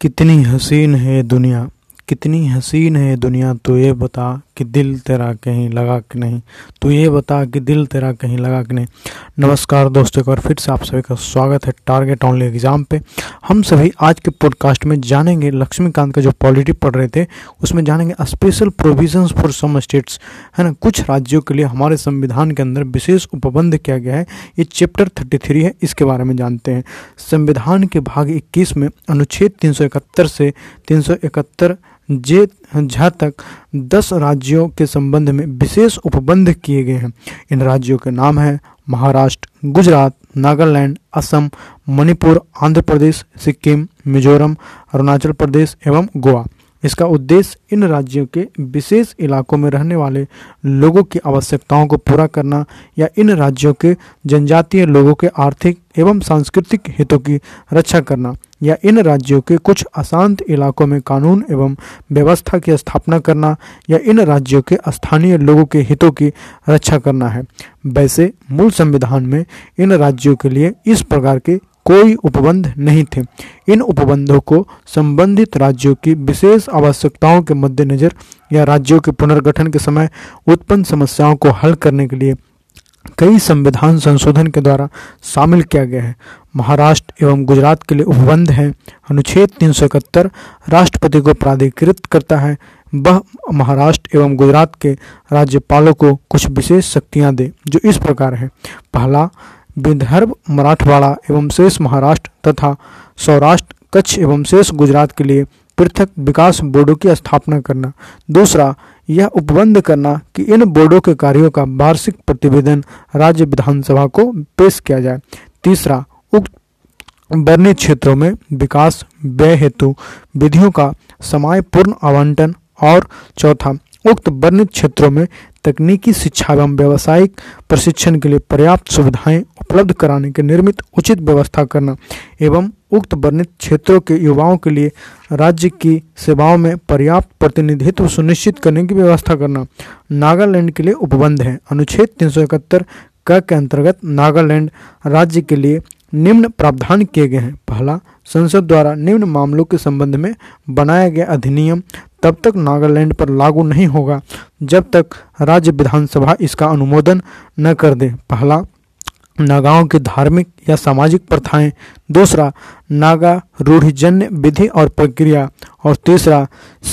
कितनी हसीन है दुनिया, कितनी हसीन है दुनिया, तो ये बता कि दिल तेरा कहीं लगा कि नहीं, तो ये बता कि दिल तेरा कहीं लगा कि नहीं। नमस्कार दोस्तों, एक बार फिर से आप सभी का स्वागत है टारगेट ओनली एग्जाम पे। हम सभी आज के पॉडकास्ट में जानेंगे लक्ष्मीकांत का जो पॉलिटी पढ़ रहे थे उसमें जानेंगे special provisions for some states, है ना, कुछ राज्यों के लिए हमारे संविधान के अंदर विशेष उपबंध किया गया है। ये चैप्टर 33 है, इसके बारे में जानते हैं। संविधान के भाग 21 में अनुच्छेद 371 से 371 जे जहाँ तक 10 राज्यों के संबंध में विशेष उपबंध किए गए हैं। इन राज्यों के नाम हैं महाराष्ट्र, गुजरात, नागालैंड, असम, मणिपुर, आंध्र प्रदेश, सिक्किम, मिजोरम, अरुणाचल प्रदेश एवं गोवा। इसका उद्देश्य इन राज्यों के विशेष इलाकों में रहने वाले लोगों की आवश्यकताओं को पूरा करना या इन राज्यों के जनजातीय लोगों के आर्थिक एवं सांस्कृतिक हितों की रक्षा करना या इन राज्यों के कुछ अशांत इलाकों में कानून एवं व्यवस्था की स्थापना करना या इन राज्यों के स्थानीय लोगों के हितों की रक्षा करना है। वैसे मूल संविधान में इन राज्यों के लिए इस प्रकार के कोई उपबंध नहीं थे। इन उपबंधों को संबंधित राज्यों की विशेष आवश्यकताओं के मद्देनजर या राज्यों के पुनर्गठन के समय उत्पन्न समस्याओं को हल करने के लिए कई संविधान संशोधन के द्वारा शामिल किया गया है। महाराष्ट्र एवं गुजरात के लिए उपबंध है। अनुच्छेद 371 राष्ट्रपति को प्राधिकृत करता है, वह महाराष्ट्र एवं गुजरात के राज्यपालों को कुछ विशेष शक्तियां दे, जो इस प्रकार है। पहला, विदर्भ, मराठवाड़ा एवं शेष महाराष्ट्र तथा सौराष्ट्र, कच्छ एवं शेष गुजरात के लिए पृथक विकास बोर्डों की स्थापना करना। दूसरा, यह उपबंध करना कि इन बोर्डों के कार्यों का वार्षिक प्रतिवेदन राज्य विधानसभा को पेश किया जाए। तीसरा, उक्त वर्णित क्षेत्रों में विकास व्यय हेतु विधियों का समयपूर्ण आवंटन। और चौथा, उक्त वर्णित क्षेत्रों में तकनीकी शिक्षा एवं व्यावसायिक प्रशिक्षण के लिए पर्याप्त सुविधाएं उपलब्ध कराने के निर्मित उचित व्यवस्था करना एवं उक्त वर्णित क्षेत्रों के युवाओं के लिए राज्य की सेवाओं में पर्याप्त प्रतिनिधित्व सुनिश्चित करने की व्यवस्था करना। नागालैंड के लिए उपबंध है। अनुच्छेद 371 के अंतर्गत नागालैंड राज्य के लिए निम्न प्रावधान किए गए हैं। पहला, संसद द्वारा निम्न मामलों के संबंध में बनाया गया अधिनियम तब तक नागालैंड पर लागू नहीं होगा जब तक राज्य विधानसभा इसका अनुमोदन न कर दे। पहला, नागाओं की धार्मिक या सामाजिक प्रथाएं। दूसरा, नागा रूढ़िजन्य विधि और प्रक्रिया। और तीसरा,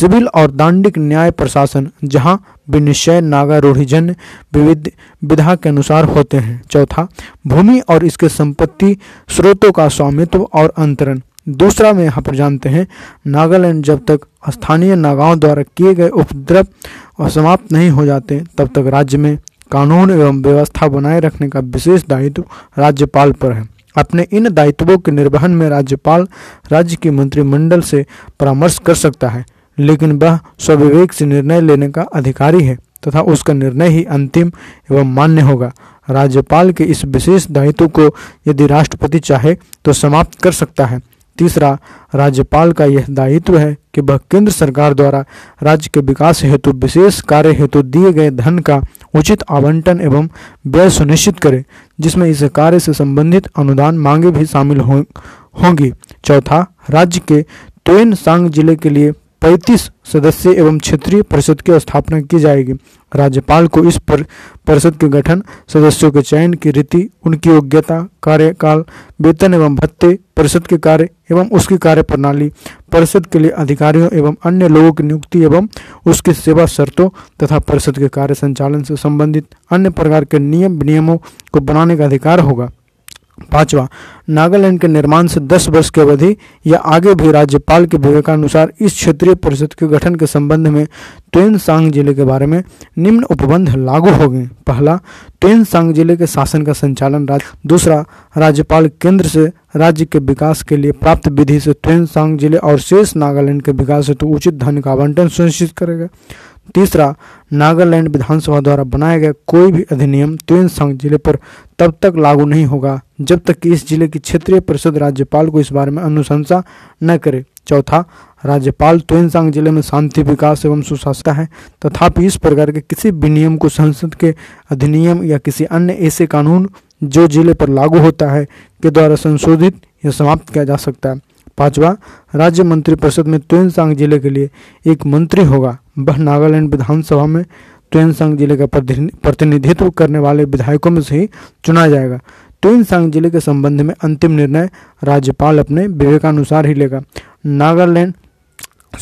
सिविल और दंडिक न्याय प्रशासन, जहां विनिश्चय नागा रूढ़िजन्य विविध विधा के अनुसार होते हैं। चौथा, भूमि और इसके संपत्ति स्रोतों का स्वामित्व और अंतरण। दूसरा में यहाँ पर जानते हैं, नागालैंड जब तक स्थानीय नागाओं द्वारा किए गए उपद्रव और समाप्त नहीं हो जाते तब तक राज्य में कानून एवं व्यवस्था बनाए रखने का विशेष दायित्व राज्यपाल पर है। अपने इन दायित्वों के निर्वहन में राज्यपाल राज्य के मंत्रिमंडल से परामर्श कर सकता है, लेकिन वह स्वविवेक से निर्णय लेने का अधिकारी है तथा उसका निर्णय ही अंतिम एवं मान्य होगा। राज्यपाल के इस विशेष दायित्व को यदि राष्ट्रपति चाहे तो समाप्त कर सकता है। तीसरा, राज्यपाल का यह दायित्व है कि वह केंद्र सरकार द्वारा राज्य के विकास हेतु विशेष कार्य हेतु दिए गए धन का उचित आवंटन एवं व्यय सुनिश्चित करे, जिसमें इस कार्य से संबंधित अनुदान मांगे भी शामिल होंगी। चौथा, राज्य के त्वेनसांग जिले के लिए 35 सदस्य एवं क्षेत्रीय परिषद की स्थापना की जाएगी। राज्यपाल को इस परिषद के गठन, सदस्यों के चयन की रीति, उनकी योग्यता, कार्यकाल, वेतन एवं भत्ते, परिषद के कार्य एवं उसकी कार्यप्रणाली, परिषद के लिए अधिकारियों एवं अन्य लोगों की नियुक्ति एवं उसकी सेवा शर्तों तथा परिषद के कार्य संचालन से संबंधित अन्य प्रकार के नियम विनियमों को बनाने का अधिकार होगा। पांचवा, नागालैंड के निर्माण से 10 वर्ष की अवधि या आगे भी राज्यपाल के विवेकानुसार इस क्षेत्रीय परिषद के गठन के संबंध में त्वेनसांग जिले के बारे में निम्न उपबंध लागू हो गए। पहला, त्वेनसांग जिले के शासन का संचालन राज्य। दूसरा, राज्यपाल केंद्र से राज्य के विकास के लिए प्राप्त विधि से त्वेनसांग जिले और शेष नागालैंड के विकास हेतु उचित धन का आवंटन सुनिश्चित करेगा। तीसरा, नागालैंड विधानसभा द्वारा बनाया गया कोई भी अधिनियम त्वेनसांग जिले पर तब तक लागू नहीं होगा जब तक कि इस जिले की क्षेत्रीय परिषद राज्यपाल को इस बारे में अनुशंसा न करे। चौथा, राज्यपाल त्वेनसांग जिले में शांति, विकास एवं सुशासन है, तथापि इस प्रकार के किसी भी नियम को संसद के अधिनियम या किसी अन्य ऐसे कानून जो जिले पर लागू होता है के द्वारा संशोधित या समाप्त किया जा सकता है। पांचवा, राज्य मंत्रिपरिषद में त्वेनसांग जिले के लिए एक मंत्री होगा। वह नागालैंड विधानसभा में त्वेनसांग जिले का प्रतिनिधित्व करने वाले विधायकों में से ही चुना जाएगा। त्वेनसांग जिले के संबंध में अंतिम निर्णय राज्यपाल अपने विवेकानुसार ही लेगा। नागालैंड,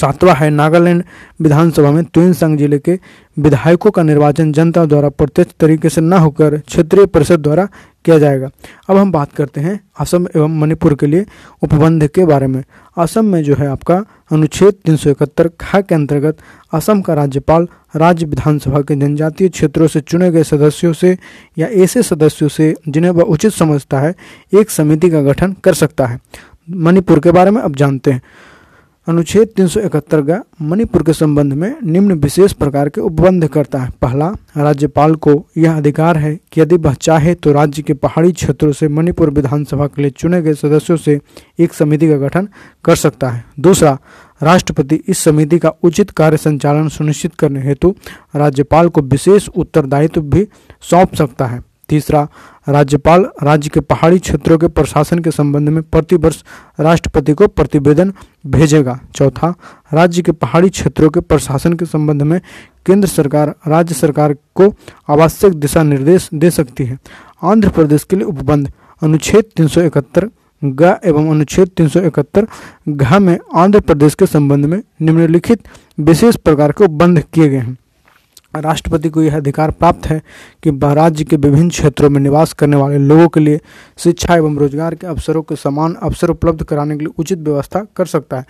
सातवां है, नागालैंड विधानसभा में त्वेनसांग जिले के विधायकों का निर्वाचन जनता द्वारा प्रत्यक्ष तरीके से न होकर क्षेत्रीय परिषद द्वारा किया जाएगा। अब हम बात करते हैं असम एवं मणिपुर के लिए उपबंध के बारे में। असम में जो है आपका अनुच्छेद 371 खा के अंतर्गत असम का राज्यपाल राज्य विधानसभा के जनजातीय क्षेत्रों से चुने गए सदस्यों से या ऐसे सदस्यों से जिन्हें वह उचित समझता है एक समिति का गठन कर सकता है। मणिपुर के बारे में अब जानते हैं। अनुच्छेद 371 का मणिपुर के संबंध में निम्न विशेष प्रकार के उपबंध करता है। पहला, राज्यपाल को यह अधिकार है कि यदि वह चाहे तो राज्य के पहाड़ी क्षेत्रों से मणिपुर विधानसभा के लिए चुने गए सदस्यों से एक समिति का गठन कर सकता है। दूसरा, राष्ट्रपति इस समिति का उचित कार्य संचालन सुनिश्चित करने हेतु राज्यपाल को विशेष उत्तरदायित्व भी सौंप सकता है। तीसरा, राज्यपाल राज्य के पहाड़ी क्षेत्रों के प्रशासन के संबंध में प्रतिवर्ष राष्ट्रपति को प्रतिवेदन भेजेगा। चौथा, राज्य के पहाड़ी क्षेत्रों के प्रशासन के संबंध में केंद्र सरकार राज्य सरकार को आवश्यक दिशा निर्देश दे सकती है। आंध्र प्रदेश के लिए उपबंध अनुच्छेद 371 ग एवं अनुच्छेद 371 घ में आंध्र प्रदेश के संबंध में निम्नलिखित विशेष प्रकार के उपबंध किए गए हैं। राष्ट्रपति को यह अधिकार प्राप्त है कि वह राज्य के विभिन्न क्षेत्रों में निवास करने वाले लोगों के लिए शिक्षा एवं रोजगार के अवसरों के समान अवसर उपलब्ध कराने के लिए उचित व्यवस्था कर सकता है।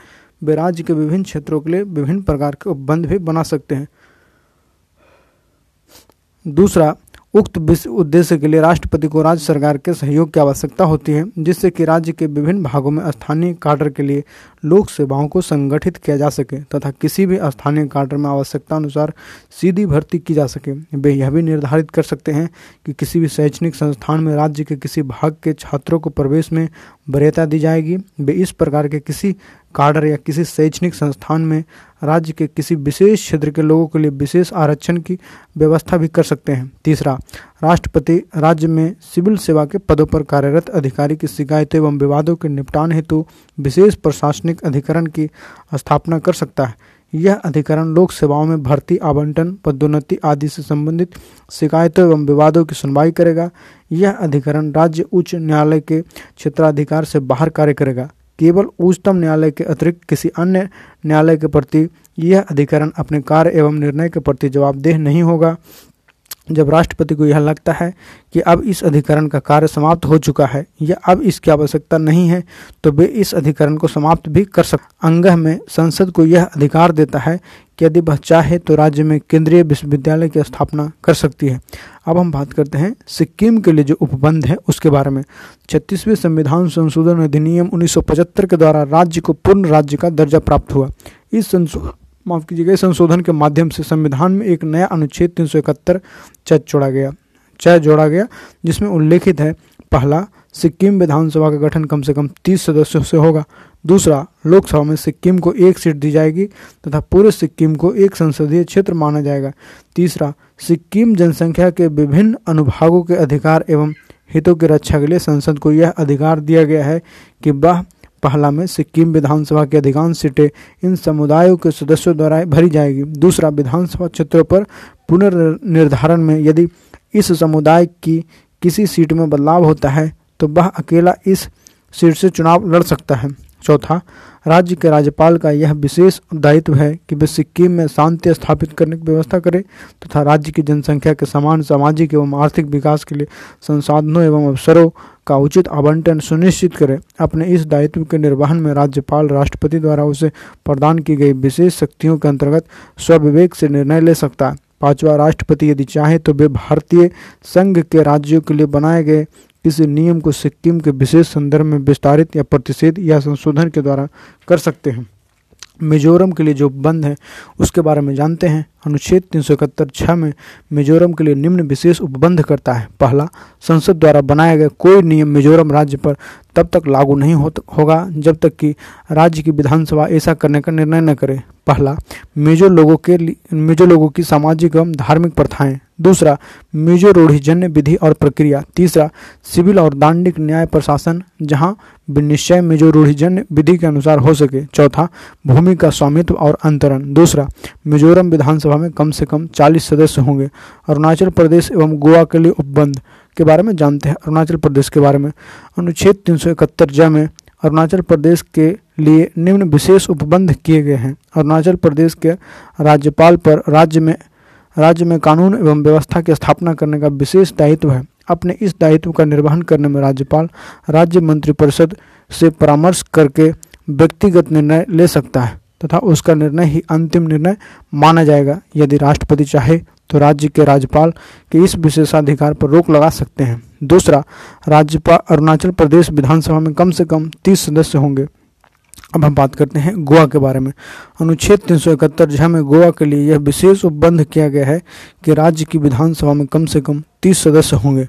वे राज्य के विभिन्न क्षेत्रों के लिए विभिन्न प्रकार के उपबंध भी बना सकते हैं। दूसरा, उक्त उद्देश्य के लिए राष्ट्रपति को राज्य सरकार के सहयोग की आवश्यकता होती है, जिससे कि राज्य के विभिन्न भागों में स्थानीय काडर के लिए लोक सेवाओं को संगठित किया जा सके तथा किसी भी स्थानीय काडर में आवश्यकता अनुसार सीधी भर्ती की जा सके। वे यह भी निर्धारित कर सकते हैं कि किसी भी शैक्षणिक संस्थान में राज्य के किसी भाग के छात्रों को प्रवेश में वरीयता दी जाएगी। वे इस प्रकार के किसी काडर या किसी शैक्षणिक संस्थान में राज्य के किसी विशेष क्षेत्र के लोगों के लिए विशेष आरक्षण की व्यवस्था भी कर सकते हैं। तीसरा, राष्ट्रपति राज्य में सिविल सेवा के पदों पर कार्यरत अधिकारी की शिकायतें एवं विवादों के निपटान हेतु विशेष प्रशासनिक अधिकरण की स्थापना कर सकता है। यह अधिकरण लोक सेवाओं में भर्ती, आवंटन, पदोन्नति आदि से संबंधित शिकायतों एवं विवादों की सुनवाई करेगा। यह अधिकरण राज्य उच्च न्यायालय के क्षेत्राधिकार से बाहर कार्य करेगा। केवल उच्चतम न्यायालय के अतिरिक्त किसी अन्य न्यायालय के प्रति यह अधिकरण अपने कार्य एवं निर्णय के प्रति जवाबदेह नहीं होगा। जब राष्ट्रपति को यह लगता है कि अब इस अधिकरण का कार्य समाप्त हो चुका है या अब इसकी आवश्यकता नहीं है, तो वे इस अधिकरण को समाप्त भी कर सकते। अंगह में संसद को यह अधिकार देता है कि यदि वह चाहे तो राज्य में केंद्रीय विश्वविद्यालय की स्थापना कर सकती है। अब हम बात करते हैं सिक्किम के लिए जो उपबंध है उसके बारे में। 36वें संविधान संशोधन अधिनियम 1975 के द्वारा राज्य को पूर्ण राज्य का दर्जा प्राप्त हुआ। इस संशोधन के माध्यम से संविधान में एक नया अनुच्छेद 371 जोड़ा गया जिसमें उल्लेखित है, पहला, सिक्किम विधानसभा का गठन कम से कम 30 सदस्यों से होगा। दूसरा, लोकसभा में सिक्किम को एक सीट दी जाएगी तथा पूरे सिक्किम को एक संसदीय क्षेत्र माना जाएगा। तीसरा, सिक्किम जनसंख्या के विभिन्न अनुभागों के अधिकार एवं हितों की रक्षा के लिए संसद को यह अधिकार दिया गया है कि वह पहला में सिक्किम विधानसभा की अधिकांश सीटें इन समुदायों के सदस्यों द्वारा भरी जाएगी। दूसरा, विधानसभा क्षेत्रों पर पुनर्निर्धारण में यदि इस समुदाय की किसी सीट में बदलाव होता है तो वह अकेला इस सीट से चुनाव लड़ सकता है। चौथा, राज्य के राज्यपाल का यह विशेष दायित्व है कि वे सिक्किम में शांति स्थापित करने की व्यवस्था करें तथा राज्य की जनसंख्या के समान सामाजिक एवं आर्थिक विकास के लिए संसाधनों एवं अवसरों का उचित आवंटन सुनिश्चित करें। अपने इस दायित्व के निर्वहन में राज्यपाल राष्ट्रपति द्वारा उसे प्रदान की गई विशेष शक्तियों के अंतर्गत स्वविवेक से निर्णय ले सकता है। पांचवा, राष्ट्रपति यदि चाहे तो वे भारतीय संघ के राज्यों के लिए बनाए गए किसी नियम को सिक्किम के विशेष संदर्भ में विस्तारित या प्रतिषेध या संशोधन के द्वारा कर सकते हैं। मिजोरम के लिए जो उपबंध है उसके बारे में जानते हैं। अनुच्छेद 371(6) में मिजोरम के लिए निम्न विशेष उपबंध करता है। पहला, संसद द्वारा बनाया गया कोई नियम मिजोरम राज्य पर तब तक लागू नहीं होगा जब तक कि राज्य की विधानसभा ऐसा करने का निर्णय न करे। पहला, मिजो लोगों की सामाजिक एवं धार्मिक प्रथाएं। दूसरा, मिजो रूढ़िजन्य विधि और प्रक्रिया। तीसरा, सिविल और दंडिक न्याय प्रशासन, जहां निश्चय मिजो रूढ़िजन्य विधि के अनुसार हो सके। चौथा, भूमि का स्वामित्व और अंतरण। दूसरा, मिजोरम विधानसभा में कम से कम 40 सदस्य होंगे। अरुणाचल प्रदेश एवं गोवा के लिए उपबंध के बारे में जानते हैं। अरुणाचल प्रदेश के बारे में अनुच्छेद 371 ज में अरुणाचल प्रदेश के लिए निम्न विशेष उपबंध किए गए हैं। अरुणाचल प्रदेश के राज्यपाल पर राज्य में कानून एवं व्यवस्था की स्थापना करने का विशेष दायित्व है। अपने इस दायित्व का निर्वहन करने में राज्यपाल राज्य मंत्रिपरिषद से परामर्श करके व्यक्तिगत निर्णय ले सकता है तथा उसका निर्णय ही अंतिम निर्णय माना जाएगा। यदि राष्ट्रपति चाहे तो राज्य के राज्यपाल के इस विशेषाधिकार पर रोक लगा सकते हैं। दूसरा, राज्यपाल अरुणाचल प्रदेश विधानसभा में कम से कम 30 सदस्य होंगे। अब हम बात करते हैं गोवा के बारे में। अनुच्छेद 371 ज में गोवा के लिए यह विशेष उपबंध किया गया है कि राज्य की विधानसभा में कम से कम 30 सदस्य होंगे।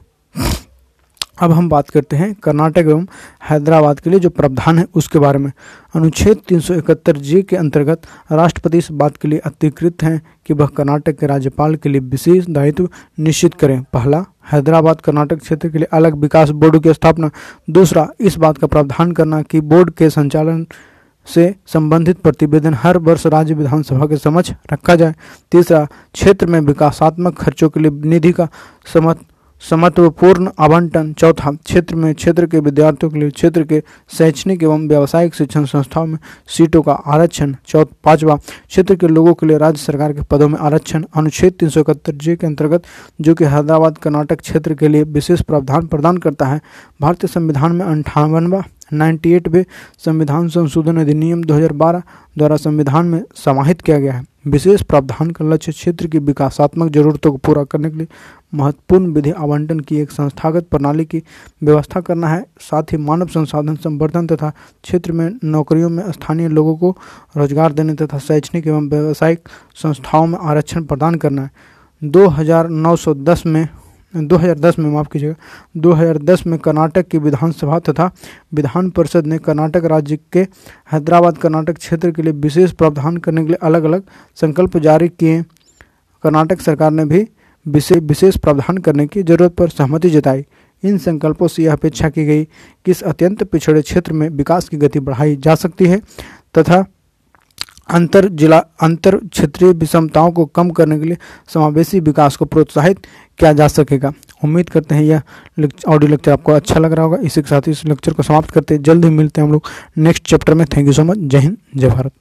अब हम बात करते हैं कर्नाटक एवं हैदराबाद के लिए जो प्रावधान है उसके बारे में। अनुच्छेद 371 जे के अंतर्गत राष्ट्रपति इस बात के लिए अधिकृत हैं कि वह कर्नाटक के राज्यपाल के लिए विशेष दायित्व निश्चित करें। पहला, हैदराबाद कर्नाटक क्षेत्र के लिए अलग विकास बोर्ड की स्थापना। दूसरा, इस बात का प्रावधान करना कि बोर्ड के संचालन से संबंधित प्रतिवेदन हर वर्ष राज्य विधानसभा के समक्ष रखा जाए। तीसरा, क्षेत्र में विकासात्मक खर्चों के लिए निधि का समत्वपूर्ण आवंटन। चौथा, क्षेत्र के विद्यार्थियों के लिए क्षेत्र के शैक्षणिक एवं व्यावसायिक शिक्षण संस्थाओं में सीटों का आरक्षण। पांचवा, क्षेत्र के लोगों के लिए राज्य सरकार के पदों में आरक्षण। अनुच्छेद 371 जे के अंतर्गत, जो कि हैदराबाद कर्नाटक क्षेत्र के लिए विशेष प्रावधान प्रदान करता है, भारतीय संविधान में 98वें संविधान संशोधन अधिनियम 2012 द्वारा संविधान में समाहित किया गया है। विशेष प्रावधान का लक्ष्य क्षेत्र की विकासात्मक जरूरतों को पूरा करने के लिए महत्वपूर्ण विधि आवंटन की एक संस्थागत प्रणाली की व्यवस्था करना है। साथ ही मानव संसाधन संवर्धन तथा क्षेत्र में नौकरियों में स्थानीय लोगों को रोजगार देने तथा शैक्षणिक एवं व्यावसायिक संस्थाओं में आरक्षण प्रदान करना है। 2010 में कर्नाटक की विधानसभा तथा विधान परिषद ने कर्नाटक राज्य के हैदराबाद कर्नाटक क्षेत्र के लिए विशेष प्रावधान करने के लिए अलग अलग संकल्प जारी किए। कर्नाटक सरकार ने भी विशेष प्रावधान करने की जरूरत पर सहमति जताई। इन संकल्पों से यह अपेक्षा की गई कि इस अत्यंत पिछड़े क्षेत्र में विकास की गति बढ़ाई जा सकती है तथा अंतर क्षेत्रीय विषमताओं को कम करने के लिए समावेशी विकास को प्रोत्साहित किया जा सकेगा। उम्मीद करते हैं यह ऑडियो लेक्चर आपको अच्छा लग रहा होगा। इसी के साथ इस लेक्चर को समाप्त करते हैं। जल्द ही मिलते हैं हम लोग नेक्स्ट चैप्टर में। Thank you so much. जय हिंद, जय भारत।